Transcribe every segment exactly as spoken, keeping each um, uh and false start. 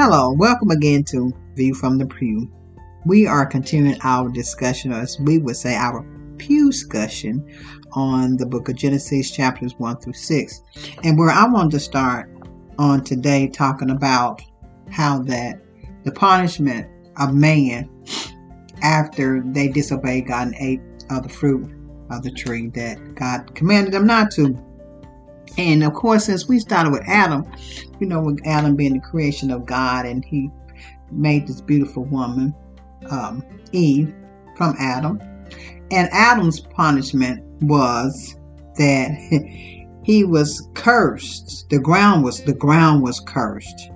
Hello, welcome again to View from the Pew. We are continuing our discussion, or as we would say, our Pewscussion on the book of Genesis, chapters one through six. And where I want to start on today, talking about how that the punishment of man after they disobeyed God and ate of the fruit of the tree that God commanded them not to. And of course, since we started with Adam, you know, with Adam being the creation of God, and he made this beautiful woman, um, Eve, from Adam. And Adam's punishment was that he was cursed. The ground was the ground was cursed,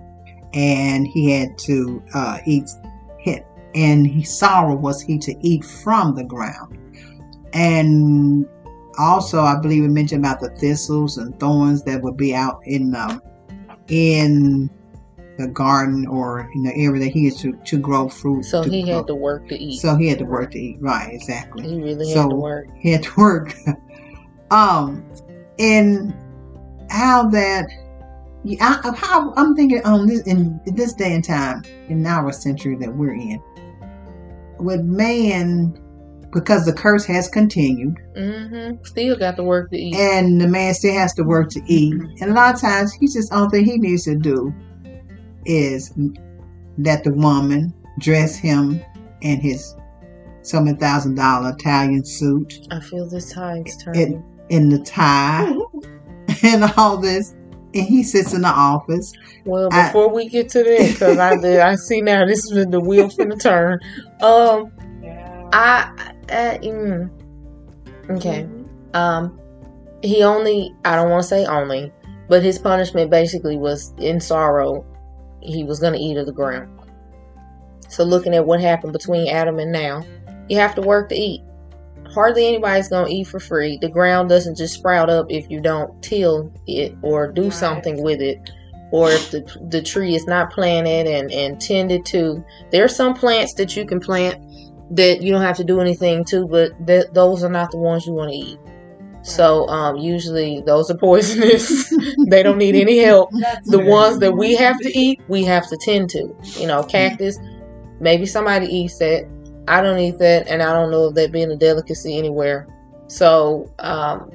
and he had to uh, eat. And he, sorrow was he to eat from the ground. And also, I believe we mentioned about the thistles and thorns that would be out in um, in the garden, or in the area that he is to, to grow fruit. So to he grow. had to work to eat. So he had to work to eat. Right, exactly. He really so had to work. He had to work. um, and how that, I, how I'm thinking on this in this day and time, in our century that we're in, with man. Because the curse has continued. Mm-hmm. Still got to work to eat. And the man still has to work to eat. And a lot of times, he's just, the only thing he needs to do is let the woman dress him in his some thousand dollar Italian suit. I feel the tides turning. In, in the tie. And all this. And he sits in the office. Well, before I, we get to that, because I, I see now this is the wheel finna turn. Um... I, uh, mm, okay, um, he only, I don't want to say only, but his punishment basically was, in sorrow, he was going to eat of the ground. So looking at what happened between Adam and now, you have to work to eat. Hardly anybody's going to eat for free. The ground doesn't just sprout up if you don't till it or do something with it. Or if the, the tree is not planted and, and tended to. There are some plants that you can plant that you don't have to do anything to, but th- those are not the ones you want to eat. So um, usually those are poisonous. They don't need any help. That's the ones that we have to eat, we have to tend to. You know, cactus, maybe somebody eats that. I don't eat that, and I don't know of that being a delicacy anywhere. So um,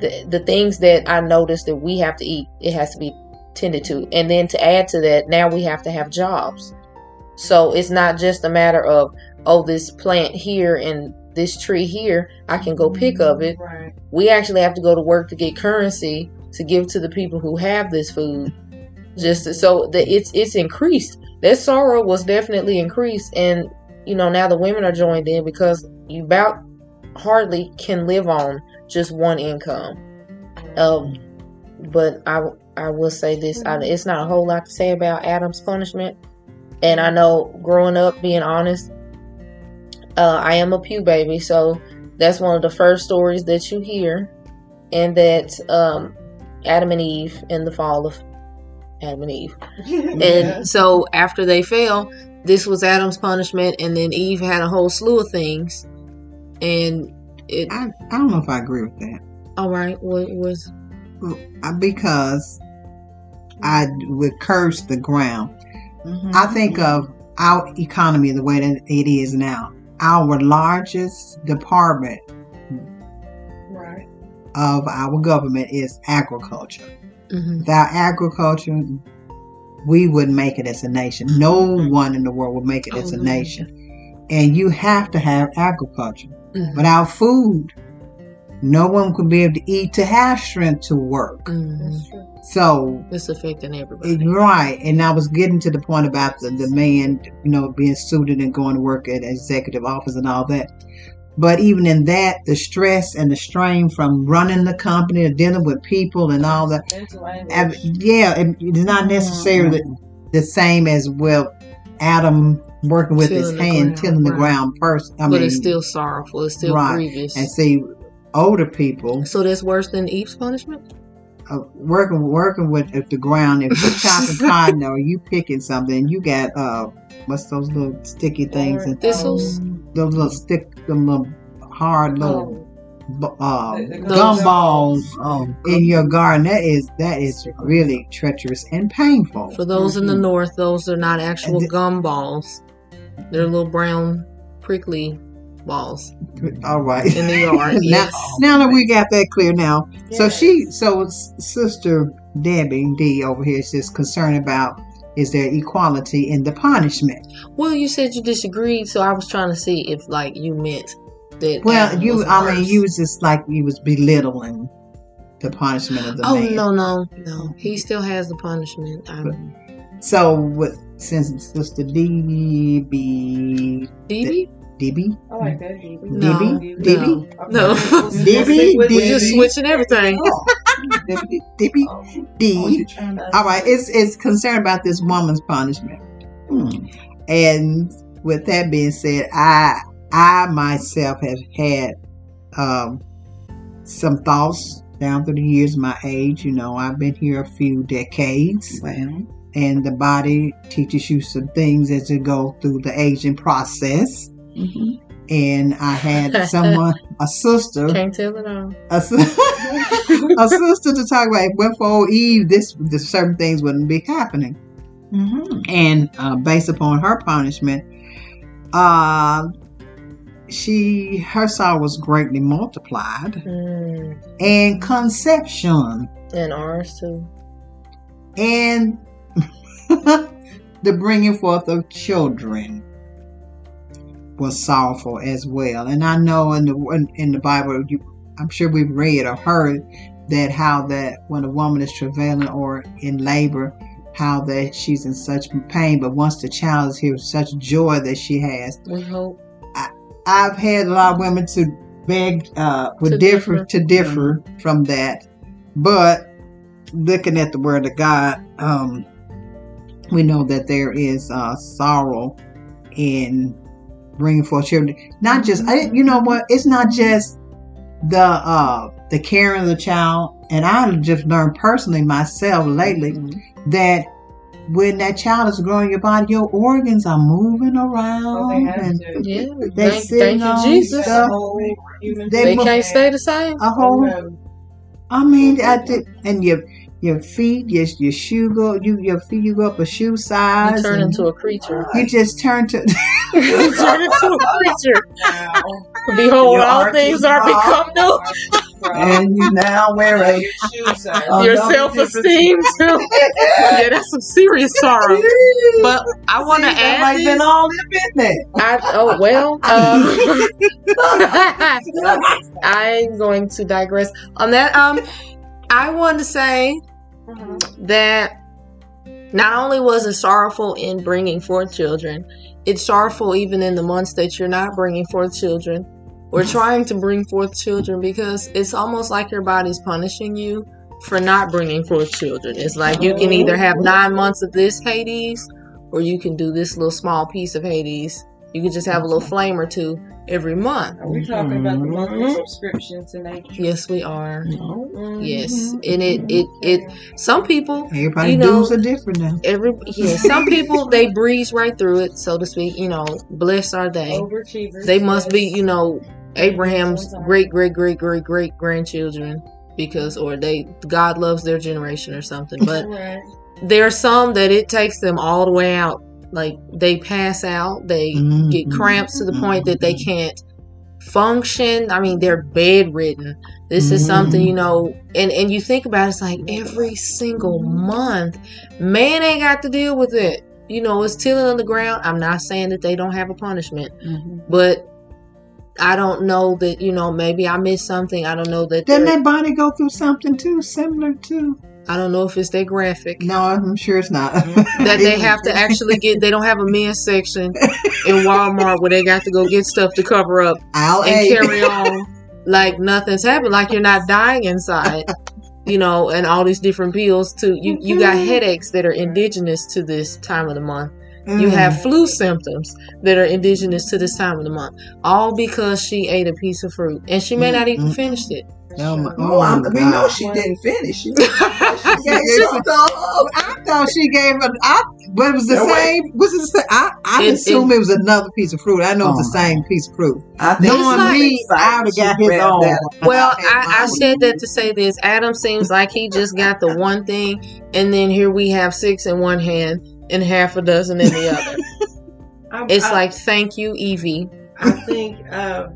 the, the things that I notice that we have to eat, it has to be tended to. And then to add to that, now we have to have jobs. So it's not just a matter of, oh, this plant here and this tree here, I can go pick of it. Right. We actually have to go to work to get currency to give to the people who have this food. Just to, so that it's it's increased. That sorrow was definitely increased, and you know now the women are joined in because you about hardly can live on just one income. Um, but I I will say this: I, it's not a whole lot to say about Adam's punishment. And I know growing up, being honest, uh, I am a pew baby. So that's one of the first stories that you hear. And that's um, Adam and Eve and the fall of Adam and Eve. Yeah. And so after they fell, this was Adam's punishment. And then Eve had a whole slew of things. And it, I, I don't know if I agree with that. All right. Well, it was. Because I would curse the ground. Mm-hmm. I think of our economy the way that it is now. Our largest department right. of our government is agriculture. Mm-hmm. Without agriculture, we wouldn't make it as a nation. No mm-hmm. one in the world would make it as a nation. And you have to have agriculture. Mm-hmm. Without food, no one could be able to eat to have strength to work. Mm-hmm. That's true. So it's affecting everybody, right? And I was getting to the point about the, the man, you know, being suited and going to work at executive office and all that. But even in that, the stress and the strain from running the company and dealing with people and all that, I, yeah, it, it's not necessarily mm-hmm. the, the same as well. Adam working with tilling his hand, tilling the ground, person. I but mean, it's still sorrowful. It's still right. grievous. And see, older people. So that's worse than Eve's punishment. Uh, working working with uh, the ground, if you're chopping cotton or you picking something, you got uh what's those little sticky things, and thistles, those little stick them little hard little oh. uh, gum balls um, in your garden. That is that is really treacherous and painful. For those mm-hmm. in the north, those are not actual th- gum balls. They're little brown prickly balls. All right. In the yard. Yes. Now, now that we got that clear now. Yes. So she, so Sister Debbie D over here is just concerned about, is there equality in the punishment? Well, you said you disagreed, so I was trying to see if like you meant that. Well, Adam you, I mean, you was just like, you was belittling the punishment of the oh, man. Oh, no, no, no. He still has the punishment. I'm... So, with, since Sister Debbie... Debbie? Debbie? I like that. Debbie? No. Debbie? Debbie? No. Debbie? We're just switching everything. Debbie? Debbie? D. All right. It's, it's concerned about this woman's punishment. Hmm. And with that being said, I I myself have had um, some thoughts down through the years of my age. You know, I've been here a few decades. Wow. And the body teaches you some things as you go through the aging process. Mm-hmm. And I had someone, a sister, can't tell it all. A, a sister to talk about. Went for old Eve, this, this certain things wouldn't be happening. Mm-hmm. And uh, based upon her punishment, uh, she her sorrow was greatly multiplied, mm. and conception, and ours too, and the bringing forth of children was sorrowful as well. And I know in the in the Bible, you, I'm sure we've read or heard that how that when a woman is travailing or in labor, how that she's in such pain. But once the child is here, such joy that she has. We hope. I, I've had a lot of women to beg, uh, would to differ, differ to differ yeah. from that. But looking at the Word of God, um, we know that there is uh, sorrow in bringing forth children. Not just, I, you know what? It's not just the uh, the caring of the child. And I just learned personally myself lately mm-hmm. that when that child is growing your body, your organs are moving around. Oh, they have and to. Yeah. They thank, thank you, Jesus. Stuff. They, they move, can't stay the same. A whole, no. I mean, I did, and your your feet, your your shoe go, you your feet you go up a shoe size. You turn into a creature. You just turn to. You turn into a creature. Now, behold, all things are become new. And you now wear a your self-esteem too. Yeah, that's some serious sorrow. But I want to add, might been all in business. I, oh well. Um, I'm going to digress on that. Um, I want to say mm-hmm. that not only was it sorrowful in bringing forth children. It's sorrowful even in the months that you're not bringing forth children or trying to bring forth children, because it's almost like your body's punishing you for not bringing forth children. It's like you can either have nine months of this Hades or you can do this little small piece of Hades. You can just have a little flame or two every month. Are we talking about the monthly subscriptions tonight? Yes, we are. Mm-hmm. Yes, and it, it, it. Some people, everybody you know, dues are different now. Every yeah, some people they breeze right through it, so to speak. You know, blessed are they. They must be, you know, Abraham's great, great, great, great, great grandchildren, because or they God loves their generation or something. But right. there are some that it takes them all the way out. Like they pass out, they mm-hmm. get cramps to the point that they can't function. I mean, they're bedridden. This mm-hmm. is something, you know, and, and you think about it, it's like every single month, man ain't got to deal with it. You know, it's tilling on the ground. I'm not saying that they don't have a punishment, mm-hmm. but I don't know that, you know, maybe I missed something. I don't know that. Didn't their body go through something too, similar to? I don't know if it's their graphic. No, I'm sure it's not. That they have to actually get, they don't have a men's section in Walmart where they got to go get stuff to cover up I'll and aid. Carry on like nothing's happened, like you're not dying inside, you know, and all these different pills too. You, you got headaches that are indigenous to this time of the month. Mm. You have flu symptoms that are indigenous to this time of the month, all because she ate a piece of fruit and she may mm-hmm. not even finish it. No, my, oh, oh my we know she didn't finish. She, she, she, she, she, she, she, she, she, I'm thought she gave her. I, but it was the no same. Way. What's the same? I, I it, assume it, it was another piece of fruit. I know oh. it's the same piece of fruit. I think no one leaves out got his own. Well, I, I said that to say this. Adam seems like he just got the one thing, and then here we have six in one hand and half a dozen in the other. I, it's I, like, thank you, Evie. I think uh,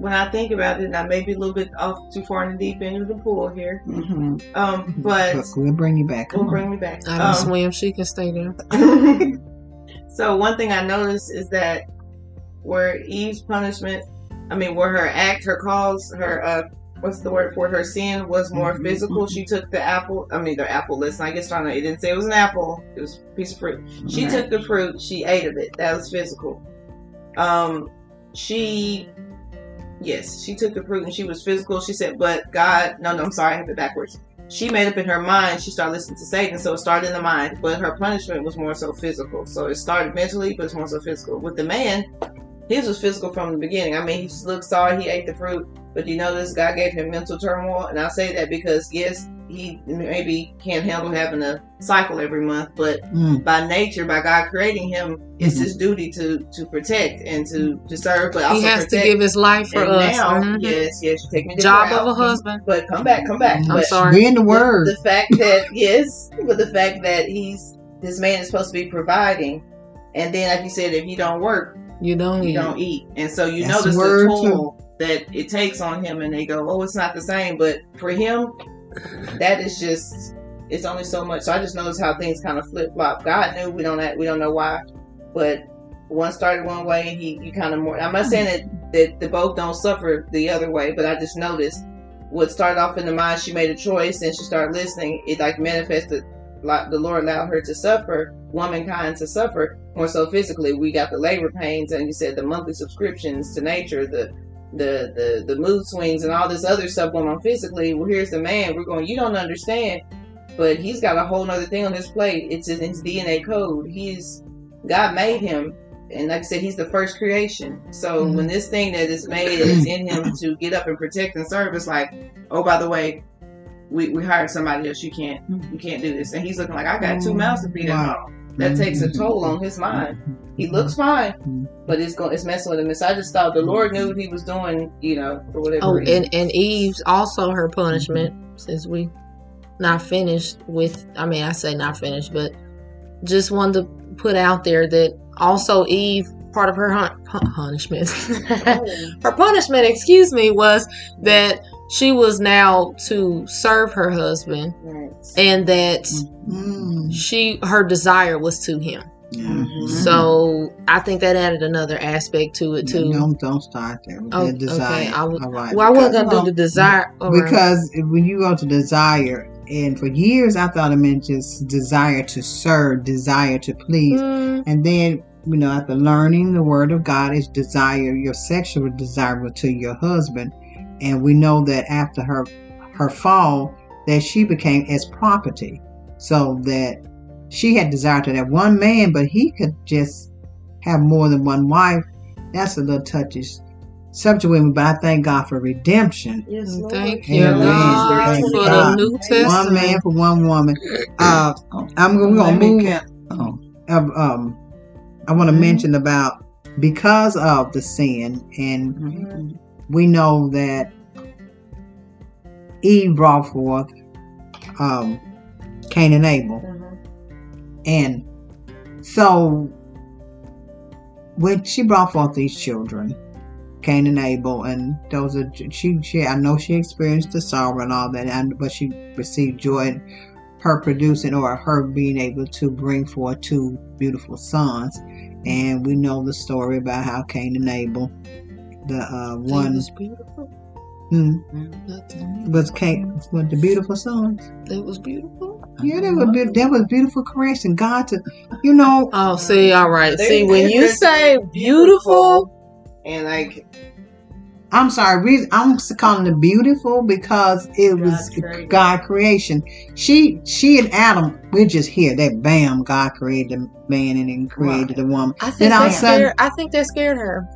when I think about it, I may be a little bit off too far in the deep end of the pool here. Mm-hmm. Um, but Look, we'll bring you back. We'll bring me back. I don't um, swim. She can stay there. So one thing I noticed is that where Eve's punishment, I mean, where her act, her cause, her uh, what's the word for her sin was more mm-hmm. physical. Mm-hmm. She took the apple. I mean, the apple. Listen, I guess I know. It didn't say it was an apple. It was a piece of fruit. Mm-hmm. She took the fruit. She ate of it. That was physical. Um, she, yes, she took the fruit and she was physical. She said, but God, no, no, I'm sorry, I have it backwards. She made up in her mind, she started listening to Satan, so it started in the mind, but her punishment was more so physical. So it started mentally, but it's more so physical. With the man, his was physical from the beginning. I mean, he just looked, saw it, he ate the fruit, but you notice God gave him mental turmoil, and I say that because, yes, he maybe can't handle having a cycle every month, but mm. by nature, by God creating him, it's mm-hmm. his duty to to protect and to, to serve, but also he has protect. to give his life for and us. Now, mm-hmm. yes, yes, you take me to job route, of a husband. But come back, come back. I'm but sorry. We're in the word. The, the fact that yes, but the fact that he's this man is supposed to be providing, and then like you said, if you don't work, you don't you eat. don't eat, and so you That's notice the toll too. that it takes on him, and they go, oh, it's not the same, but for him. That is just, it's only so much. So I just noticed how things kind of flip flop. God knew, we don't we don't know why, but one started one way and he, you kind of more. I'm not saying that, that the both don't suffer the other way, but I just noticed what started off in the mind, she made a choice and she started listening. It like manifested, like the Lord allowed her to suffer, womankind to suffer, more so physically. We got the labor pains and you said the monthly subscriptions to nature, the The, the the mood swings and all this other stuff going on physically. Well, here's the man. We're going, you don't understand, but he's got a whole other thing on his plate. It's in his D N A code. He's, God made him. And like I said, he's the first creation. So mm-hmm. when this thing that is made is in him to get up and protect and serve, it's like, oh, by the way, we, we hired somebody else. You can't, you can't do this. And he's looking like, I got two mouths to feed at home. That takes a toll on his mind. He looks fine, but it's going, it's messing with him. And so I just thought the Lord knew what he was doing, you know, for whatever oh, reason. And, and Eve's also her punishment, since we not finished with, I mean, I say not finished, but just wanted to put out there that also Eve, part of her hun- punishment, her punishment, excuse me, was that she was now to serve her husband, right. and that mm-hmm. she her desire was to him. Mm-hmm. So I think that added another aspect to it too. No, don't start there. Oh, the desire. Okay. I was, All right. Well, because, I wasn't gonna do the desire because right. when you go to desire, and for years I thought it meant just desire to serve, desire to please, mm. and then. You know, after learning the word of God is desire, your sexual desire to your husband. And we know that after her her fall, that she became as property. So that she had desire to that one man, but he could just have more than one wife. That's a little touchy subject with me, but I thank God for redemption. Yes, Lord. Thank you, Lord, thank for God. The New Testament. One man for one woman. Uh, I'm going to move. Oh, um, um I want to mm-hmm. mention about because of the sin, and mm-hmm. we know that Eve brought forth um, Cain and Abel, mm-hmm. and so when she brought forth these children, Cain and Abel, and those are she. she I know she experienced the sorrow and all that, and, but she received joy. And, her producing or her being able to bring forth two beautiful sons, and we know the story about how Cain and Abel, the uh, one was beautiful, hmm, beautiful. was Cain with the beautiful sons. That was beautiful. Yeah, they were be- that was beautiful creation. God, to you know. Oh, see, all right. See, when you say beautiful, and like. I'm sorry, I'm calling it beautiful because it was God, God creation. She she and Adam, we're just here. That bam, God created the man and then created right. the woman. I think, that scared, I think that scared her.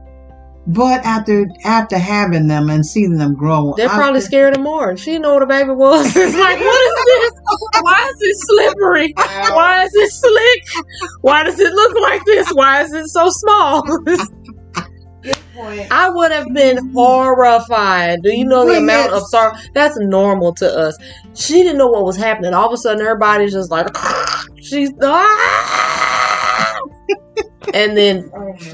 But after after having them and seeing them grow, they're probably I, scared of more. She didn't know what a baby was. It's like, what is this? Why is it slippery? Why is it slick? Why does it look like this? Why is it so small? I would have been horrified. Do you know the amount of sorrow? That's normal to us. She didn't know what was happening. All of a sudden, her body's just like, she's ah! And then,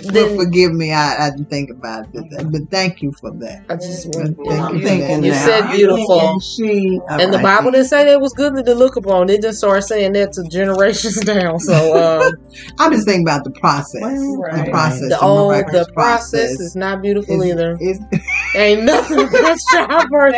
then well, forgive me, I, I didn't think about it, but, but thank you for that. I just want to thank you. You said beautiful, she, and the Bible didn't say that was good to look upon. They just started saying that to generations down. So um, I'm just thinking about the process. Right. The process. The old, the process, process is not beautiful is, either. Is, ain't nothing about childbirth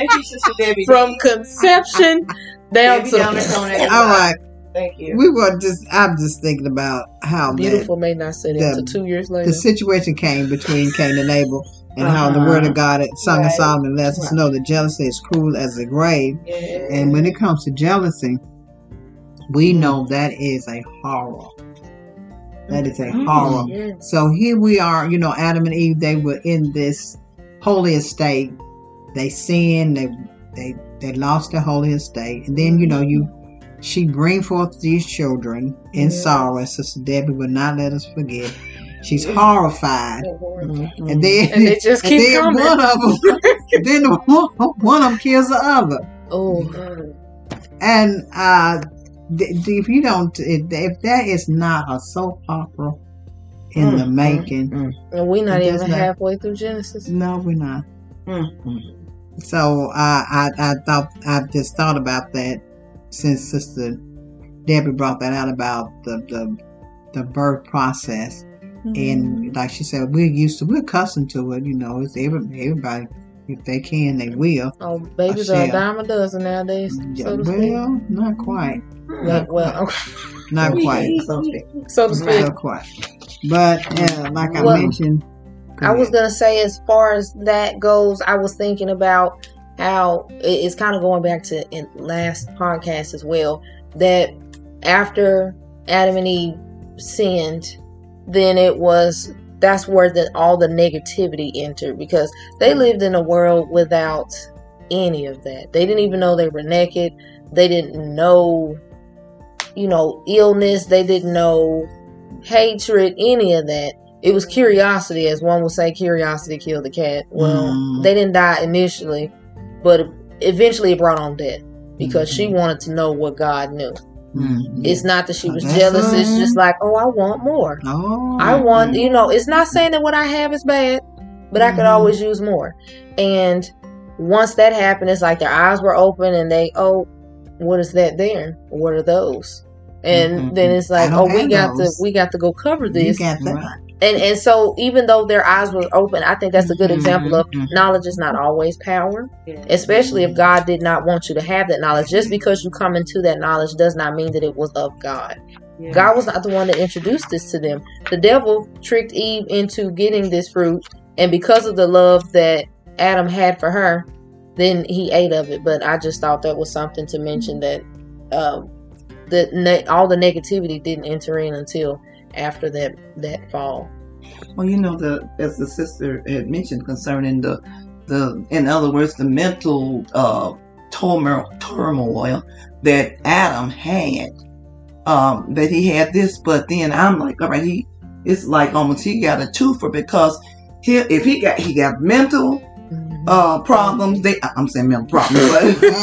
from conception down to. All right. Thank you. We were just, I'm just thinking about how beautiful that, may not sit the, into two years later. The situation came between Cain and Abel, and uh-huh. how the Word of God, Song right. of Solomon, lets right. us know that jealousy is cruel as the grave. Yeah. And when it comes to jealousy, we mm. know that is a horror. That is a mm. horror. Yeah. So here we are, you know, Adam and Eve, they were in this holy estate. They sinned, they, they, they lost their holy estate. And then, you know, you. She bring forth these children in yeah. sorrow, and Sister Debbie will not let us forget. She's horrified, mm-hmm. and then and they just and keep then one of them, then one, one of them kills the other. Oh, and uh, if you don't, if that is not a soap opera in mm-hmm. the making, mm-hmm. and we're not even halfway not, through Genesis. No, we're not. Mm-hmm. So uh, I, I thought, I just thought about that. Since Sister Debbie brought that out about the the, the birth process, mm-hmm. and like she said, we're used to, we're accustomed to it. You know, it's every, everybody, if they can, they will. Oh, babies are a dime a dozen nowadays. Yeah, so to well, speak. not quite. Not, well, okay. not quite. So, so to speak. Not quite. But uh, like I well, mentioned, I was gonna say, as far as that goes, I was thinking about. How it's kind of going back to in last podcast as well, that after Adam and Eve sinned, then it was that's where the, all the negativity entered, because they lived in a world without any of that. They didn't even know they were naked. They didn't know, you know, illness. They didn't know hatred, any of that. It was curiosity, as one would say, curiosity killed the cat. Well, mm. they didn't die initially. But eventually it brought on death, because mm-hmm. she wanted to know what God knew. Mm-hmm. It's not that she was That's jealous. It's just like, oh, I want more. Oh, I want, mm-hmm. you know, it's not saying that what I have is bad, but mm-hmm. I could always use more. And once that happened, it's like their eyes were open and they, oh, what is that there? What are those? And mm-hmm. then it's like, oh, we got those. to, we got to go cover this. You got that. And and so even though their eyes were open, I think that's a good example of knowledge is not always power, especially if God did not want you to have that knowledge. Just because you come into that knowledge does not mean that it was of God. Yeah. God was not the one that introduced this to them. The devil tricked Eve into getting this fruit, and because of the love that Adam had for her, then he ate of it. But I just thought that was something to mention, that um, the ne- all the negativity didn't enter in until after that that fall. Well, you know, the as the sister had mentioned concerning the the in other words the mental uh turmoil turmoil that Adam had, um that he had this, but then I'm like, all right, he it's like almost he got a twofer, because he if he got he got mental Uh, problems. They, I'm saying mental problems, but in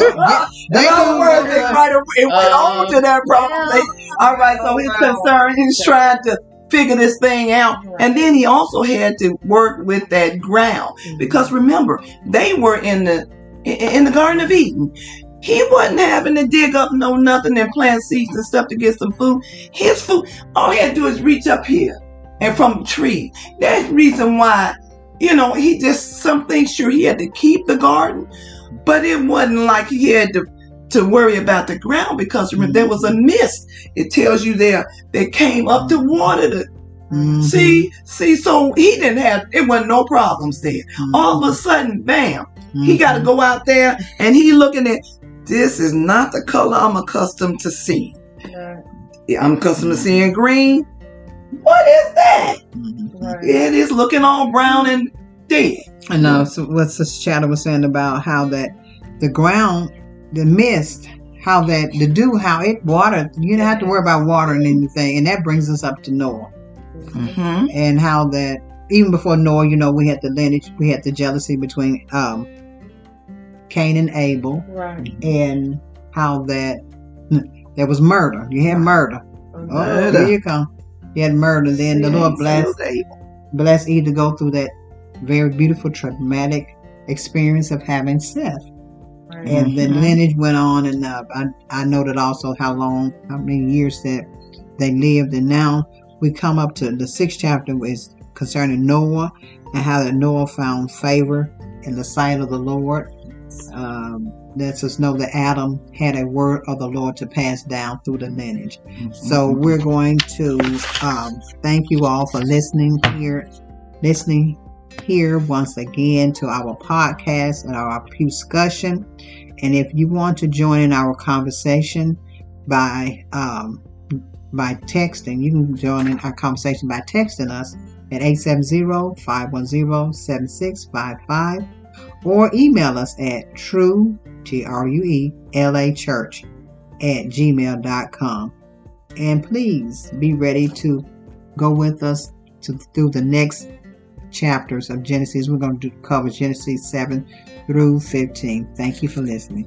other words, they right away it went uh, on to their problems. Yeah. All right, so he's concerned. He's trying to figure this thing out, and then he also had to work with that ground, because remember, they were in the in the Garden of Eden. He wasn't having to dig up no nothing and plant seeds and stuff to get some food. His food, all he had to do is reach up here and from the tree. That's the reason why. You know, he just, some things, sure, he had to keep the garden, but it wasn't like he had to, to worry about the ground, because remember, there was a mist. It tells you there, that came up to water the mm-hmm. see, see, so he didn't have, it wasn't no problems there. Mm-hmm. All of a sudden, bam, mm-hmm. he got to go out there, and he looking at, this is not the color I'm accustomed to seeing. Yeah, I'm accustomed to seeing green. What is that? Right. It is looking all brown and dead. I know. So what Shadow was saying about how that the ground, the mist, how that the dew, how it watered. You don't have to worry about watering anything. And that brings us up to Noah. Mm-hmm. And how that even before Noah, you know, we had the lineage, we had the jealousy between um, Cain and Abel. Right. And how that there was murder. You had murder. Murder. Oh, there you come. You had murder. Then the Lord blessed Abel. Blessed Eve to go through that very beautiful, traumatic experience of having Seth. Right. And mm-hmm. the lineage went on and up. I, I noted also how long, how many years that they lived. And now we come up to the sixth chapter is concerning Noah and how that Noah found favor in the sight of the Lord. Um, lets us know that Adam had a word of the Lord to pass down through the lineage. Mm-hmm. So we're going to um, thank you all for listening here, listening here once again to our podcast and our Pewscussion. And if you want to join in our conversation by um, by texting, you can join in our conversation by texting us at eight seven zero, five one zero, seven six five five or email us at true, T R U E, L A church at gmail dot com. And please be ready to go with us to through the next chapters of Genesis. We're going to do, cover Genesis seven through fifteen. Thank you for listening.